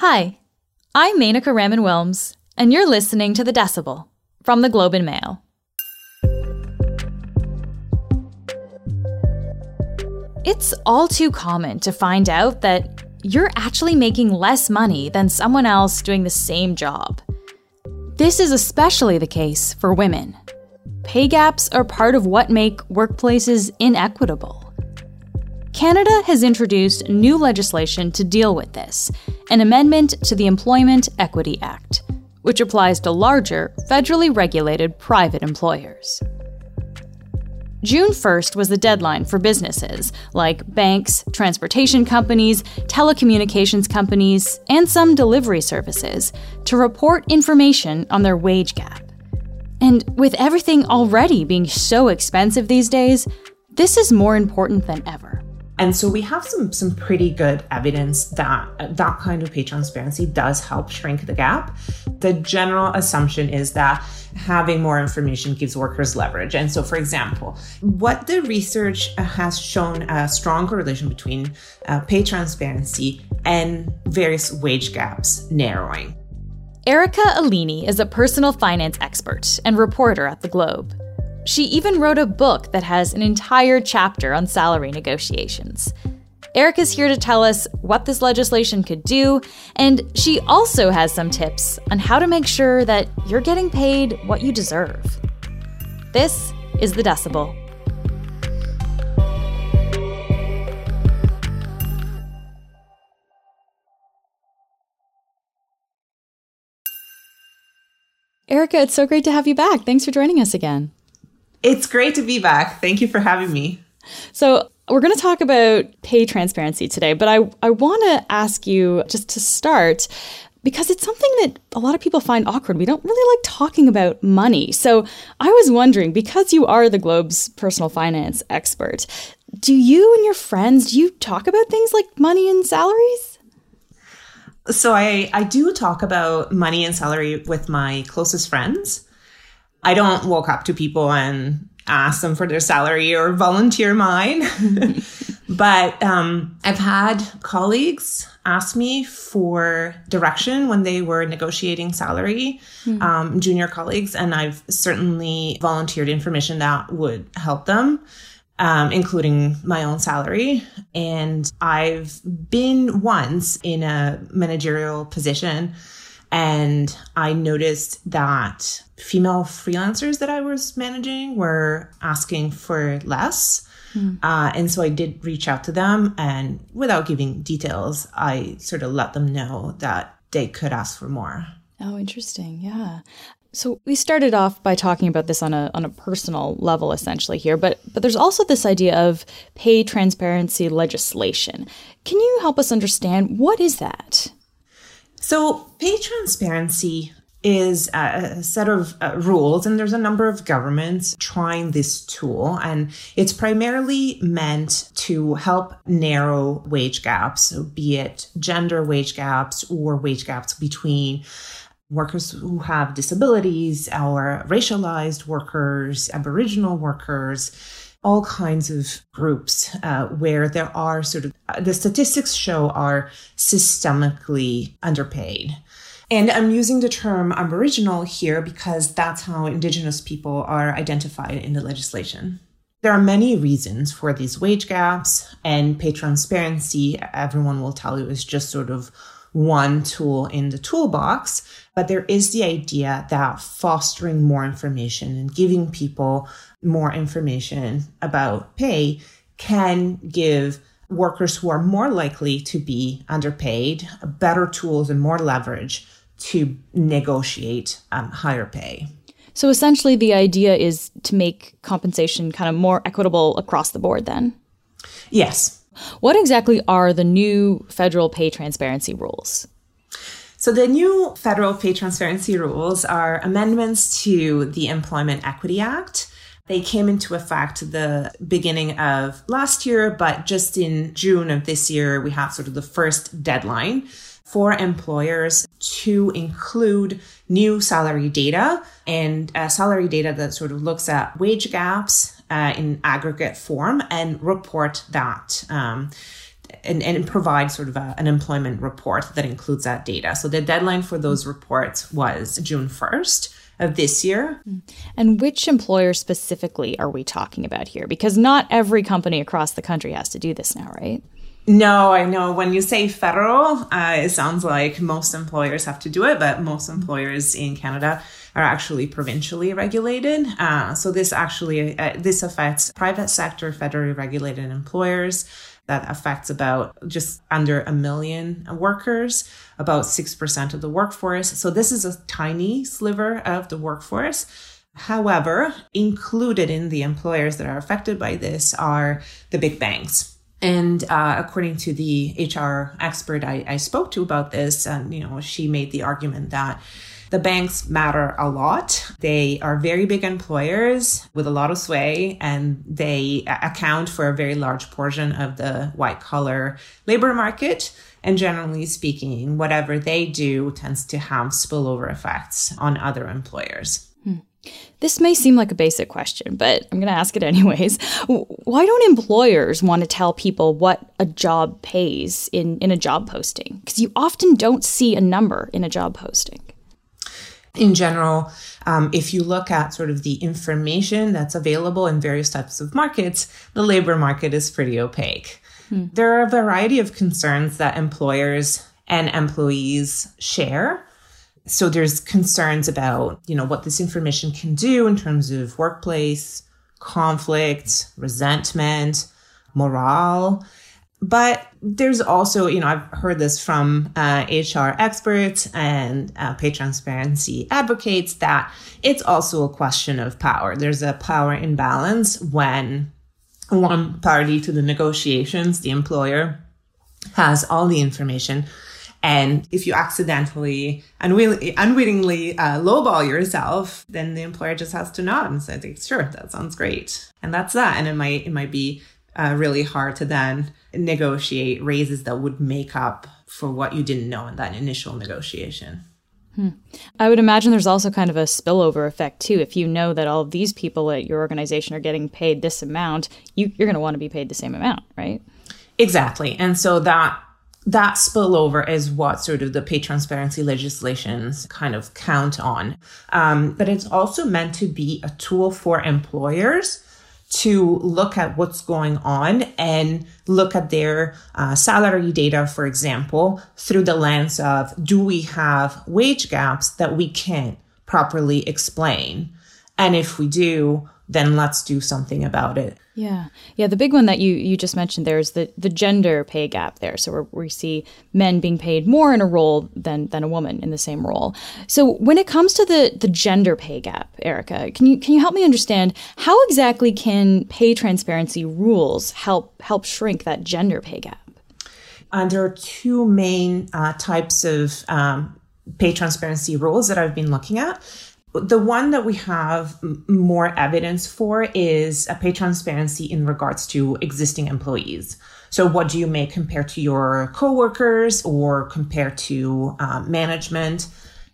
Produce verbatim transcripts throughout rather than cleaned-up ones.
Hi, I'm Menaka Raman-Wilms, and you're listening to The Decibel from The Globe and Mail. It's all too common to find out that you're actually making less money than someone else doing the same job. This is especially the case for women. Pay gaps are part of what make workplaces inequitable. Canada has introduced new legislation to deal with this, an amendment to the Employment Equity Act, which applies to larger, federally regulated private employers. June first was the deadline for businesses like banks, transportation companies, telecommunications companies, and some delivery services to report information on their wage gap. And with everything already being so expensive these days, this is more important than ever. And so we have some some pretty good evidence that that kind of pay transparency does help shrink the gap. The general assumption is that having more information gives workers leverage. And so, for example, what the research has shown a strong correlation between uh, pay transparency and various wage gaps narrowing. Erica Alini is a personal finance expert and reporter at The Globe. She even wrote a book that has an entire chapter on salary negotiations. Erica's here to tell us what this legislation could do, and she also has some tips on how to make sure that you're getting paid what you deserve. This is The Decibel. Erica, it's so great to have you back. Thanks for joining us again. It's great to be back. Thank you for having me. So we're going to talk about pay transparency today, but I, I want to ask you just to start, because it's something that a lot of people find awkward. We don't really like talking about money. So I was wondering, because you are the Globe's personal finance expert, do you and your friends, do you talk about things like money and salaries? So I, I do talk about money and salary with my closest friends. I don't walk up to people and ask them for their salary or volunteer mine. But um, I've had colleagues ask me for direction when they were negotiating salary, mm-hmm. um, junior colleagues, and I've certainly volunteered information that would help them, um, including my own salary. And I've been once in a managerial position, and I noticed that female freelancers that I was managing were asking for less. Mm. Uh, and so I did reach out to them. And without giving details, I sort of let them know that they could ask for more. Oh, interesting. Yeah. So we started off by talking about this on a on a personal level, essentially here. But but there's also this idea of pay transparency legislation. Can you help us understand what is that? So pay transparency is a set of uh, rules, and there's a number of governments trying this tool, and it's primarily meant to help narrow wage gaps, be it gender wage gaps or wage gaps between workers who have disabilities or racialized workers, Aboriginal workers, all kinds of groups uh, where there are sort of, uh, the statistics show are systemically underpaid. And I'm using the term Aboriginal here because that's how Indigenous people are identified in the legislation. There are many reasons for these wage gaps, and pay transparency, everyone will tell you, is just sort of one tool in the toolbox. But there is the idea that fostering more information and giving people more information about pay can give workers who are more likely to be underpaid better tools and more leverage to negotiate um, higher pay. So essentially the idea is to make compensation kind of more equitable across the board then? Yes. What exactly are the new federal pay transparency rules? So the new federal pay transparency rules are amendments to the Employment Equity Act. They came into effect the beginning of last year, but just in June of this year, we have sort of the first deadline for employers to include new salary data and uh, salary data that sort of looks at wage gaps uh, in aggregate form and report that um, and, and provide sort of a, an employment report that includes that data. So the deadline for those reports was June first of this year. And which employer specifically are we talking about here? Because not every company across the country has to do this now, right? No, I know when you say federal, uh, it sounds like most employers have to do it, but most employers in Canada are actually provincially regulated. Uh, so this actually, uh, this affects private sector, federally regulated employers. That affects about just under a million workers, about six percent of the workforce. So this is a tiny sliver of the workforce. However, included in the employers that are affected by this are the big banks. And uh, according to the H R expert I, I spoke to about this, um, you know, she made the argument that the banks matter a lot. They are very big employers with a lot of sway, and they account for a very large portion of the white-collar labor market. And generally speaking, whatever they do tends to have spillover effects on other employers. Hmm. This may seem like a basic question, but I'm going to ask it anyways. Why don't employers want to tell people what a job pays in, in a job posting? Because you often don't see a number in a job posting. In general, um, if you look at sort of the information that's available in various types of markets, the labor market is pretty opaque. Hmm. There are a variety of concerns that employers and employees share. So there's concerns about, you know, what this information can do in terms of workplace conflict, resentment, morale. But there's also, you know, I've heard this from uh, H R experts and uh, pay transparency advocates that it's also a question of power. There's a power imbalance when one party to the negotiations, the employer, has all the information. And if you accidentally, unwill- unwittingly uh, lowball yourself, then the employer just has to nod and say, sure, that sounds great. And that's that. And it might, it might be uh, really hard to then negotiate raises that would make up for what you didn't know in that initial negotiation. Hmm. I would imagine there's also kind of a spillover effect, too. If you know that all of these people at your organization are getting paid this amount, you, you're going to want to be paid the same amount, right? Exactly. And so that that spillover is what sort of the pay transparency legislations kind of count on. Um, but it's also meant to be a tool for employers to look at what's going on and look at their uh, salary data, for example, through the lens of, do we have wage gaps that we can't properly explain? And if we do, then let's do something about it. Yeah. Yeah. The big one that you, you just mentioned there is the, the gender pay gap there. So we're, we see men being paid more in a role than than a woman in the same role. So when it comes to the, the gender pay gap, Erica, can you can you help me understand how exactly can pay transparency rules help help shrink that gender pay gap? Uh, there are two main uh, types of um, pay transparency rules that I've been looking at. The one that we have more evidence for is a pay transparency in regards to existing employees. So what do you make compared to your coworkers or compared to uh, management?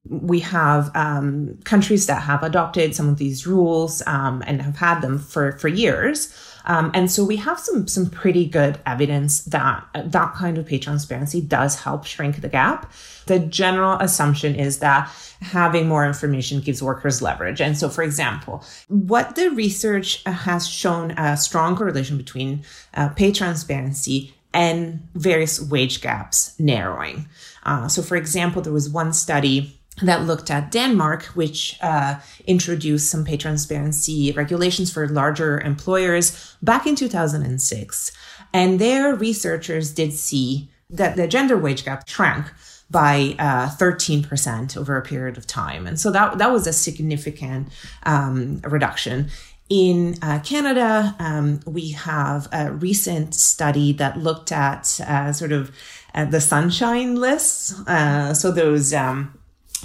We have um, countries that have adopted some of these rules um, and have had them for, for years. Um, and so we have some some pretty good evidence that that kind of pay transparency does help shrink the gap. The general assumption is that having more information gives workers leverage. And so, for example, what the research has shown a strong correlation between uh, pay transparency and various wage gaps narrowing. Uh, so, for example, there was one study that looked at Denmark, which uh, introduced some pay transparency regulations for larger employers back in two thousand six. And their researchers did see that the gender wage gap shrank by uh, thirteen percent over a period of time. And so that, that was a significant um, reduction. In uh, Canada, um, we have a recent study that looked at uh, sort of uh, the sunshine lists. Uh, so those um,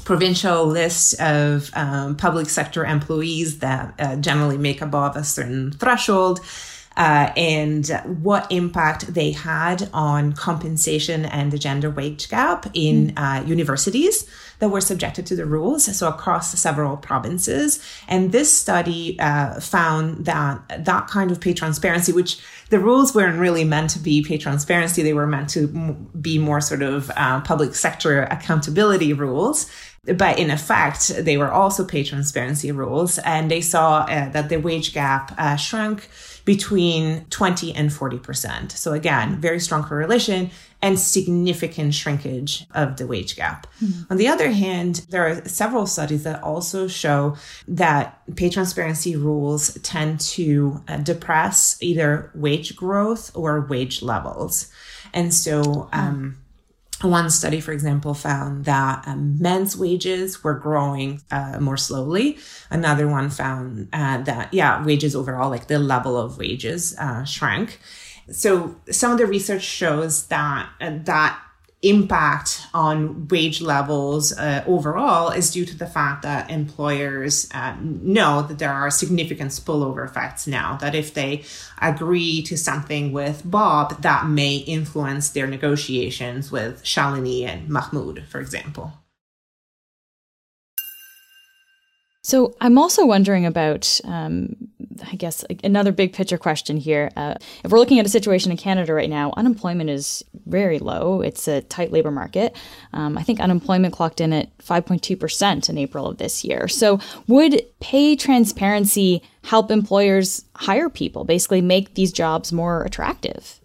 provincial lists of um, public sector employees that uh, generally make above a certain threshold. uh, and what impact they had on compensation and the gender wage gap in uh, universities that were subjected to the rules, so across several provinces. And this study uh, found that that kind of pay transparency, which the rules weren't really meant to be pay transparency, they were meant to be more sort of uh, public sector accountability rules. But in effect, they were also pay transparency rules, and they saw uh, that the wage gap uh, shrunk between twenty and forty percent. So again, very strong correlation and significant shrinkage of the wage gap. Mm-hmm. On the other hand, there are several studies that also show that pay transparency rules tend to uh, depress either wage growth or wage levels. And so... Um, mm-hmm. One study, for example, found that um, men's wages were growing uh, more slowly. Another one found uh, that, yeah, wages overall, like the level of wages uh, shrank. So some of the research shows that uh, that impact on wage levels uh, overall is due to the fact that employers uh, know that there are significant spillover effects now, that if they agree to something with Bob, that may influence their negotiations with Shalini and Mahmoud, for example. So I'm also wondering about, um, I guess, another big picture question here. Uh, if we're looking at a situation in Canada right now, unemployment is very low. It's a tight labor market. Um, I think unemployment clocked in at five point two percent in April of this year. So would pay transparency help employers hire people, basically make these jobs more attractive?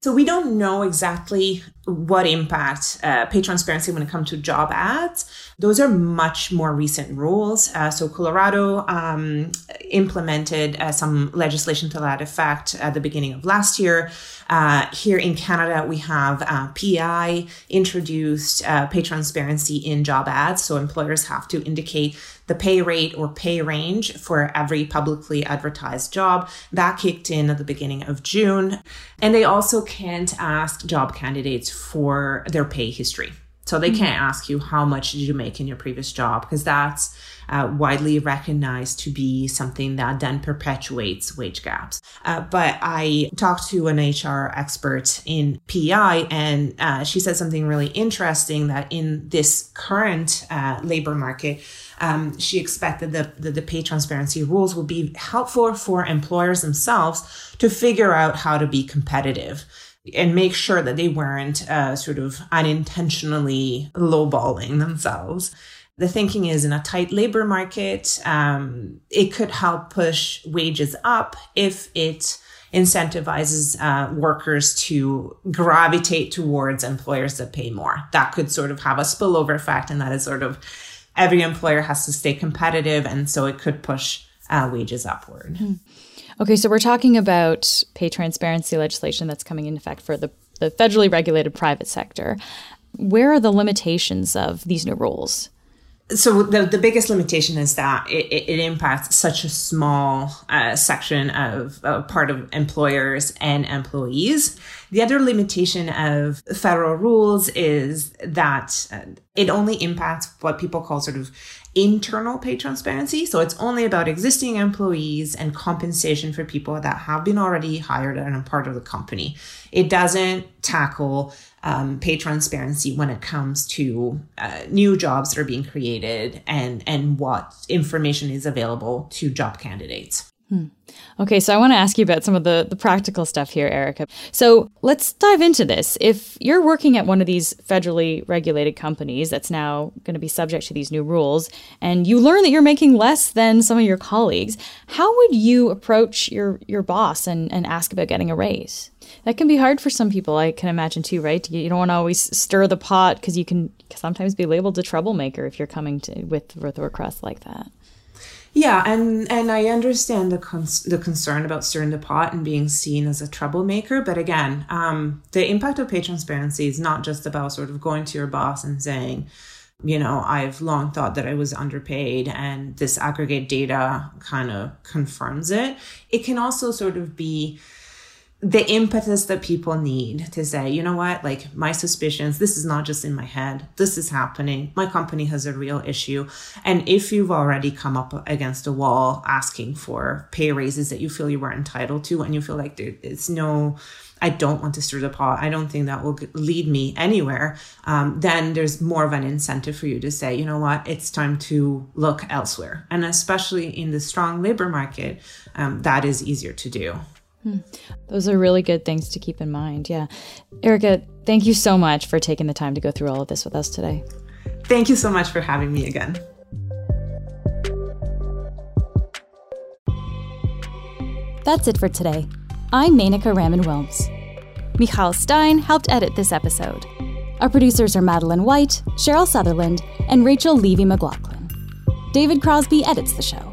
So we don't know exactly what impact uh, pay transparency when it comes to job ads. Those are much more recent rules. Uh, so Colorado um, implemented uh, some legislation to that effect at the beginning of last year. Uh, here in Canada, we have uh, P E I introduced uh, pay transparency in job ads. So employers have to indicate the pay rate or pay range for every publicly advertised job. That kicked in at the beginning of June. And they also can't ask job candidates for their pay history. So they can't ask you how much did you make in your previous job, because that's uh, widely recognized to be something that then perpetuates wage gaps. Uh, but I talked to an H R expert in P E I, and uh, she said something really interesting, that in this current uh, labor market, um, she expected that the, the pay transparency rules would be helpful for employers themselves to figure out how to be competitive and make sure that they weren't uh, sort of unintentionally lowballing themselves. The thinking is, in a tight labor market, um, it could help push wages up if it incentivizes uh, workers to gravitate towards employers that pay more. That could sort of have a spillover effect, and that is sort of every employer has to stay competitive, and so it could push uh, wages upward. Mm. Okay, so we're talking about pay transparency legislation that's coming into effect for the, the federally regulated private sector. Where are the limitations of these new rules? So the, the biggest limitation is that it, it impacts such a small uh, section of uh, part of employers and employees. The other limitation of federal rules is that it only impacts what people call sort of internal pay transparency. So it's only about existing employees and compensation for people that have been already hired and are part of the company. It doesn't tackle Um, pay transparency when it comes to uh, new jobs that are being created and, and what information is available to job candidates. Hmm. Okay, so I want to ask you about some of the, the practical stuff here, Erica. So let's dive into this. If you're working at one of these federally regulated companies that's now going to be subject to these new rules, and you learn that you're making less than some of your colleagues, how would you approach your, your boss and, and ask about getting a raise? That can be hard for some people, I can imagine too, right? You don't want to always stir the pot, because you can sometimes be labeled a troublemaker if you're coming to, with, with a request like that. Yeah, and, and I understand the cons- the concern about stirring the pot and being seen as a troublemaker. But again, um, the impact of pay transparency is not just about sort of going to your boss and saying, you know, I've long thought that I was underpaid and this aggregate data kind of confirms it. It can also sort of be the impetus that people need to say, you know what, like my suspicions, this is not just in my head, this is happening, my company has a real issue. And if you've already come up against a wall asking for pay raises that you feel you were entitled to, and you feel like there, it's no, I don't want to stir the pot, I don't think that will lead me anywhere, um, then there's more of an incentive for you to say, you know what, it's time to look elsewhere. And especially in the strong labor market, um, that is easier to do. Those are really good things to keep in mind. Yeah. Erica, thank you so much for taking the time to go through all of this with us today. Thank you so much for having me again. That's it for today. I'm Menaka Raman-Wilms. Michal Stein helped edit this episode. Our producers are Madeline White, Cheryl Sutherland, and Rachel Levy-McLaughlin. David Crosby edits the show.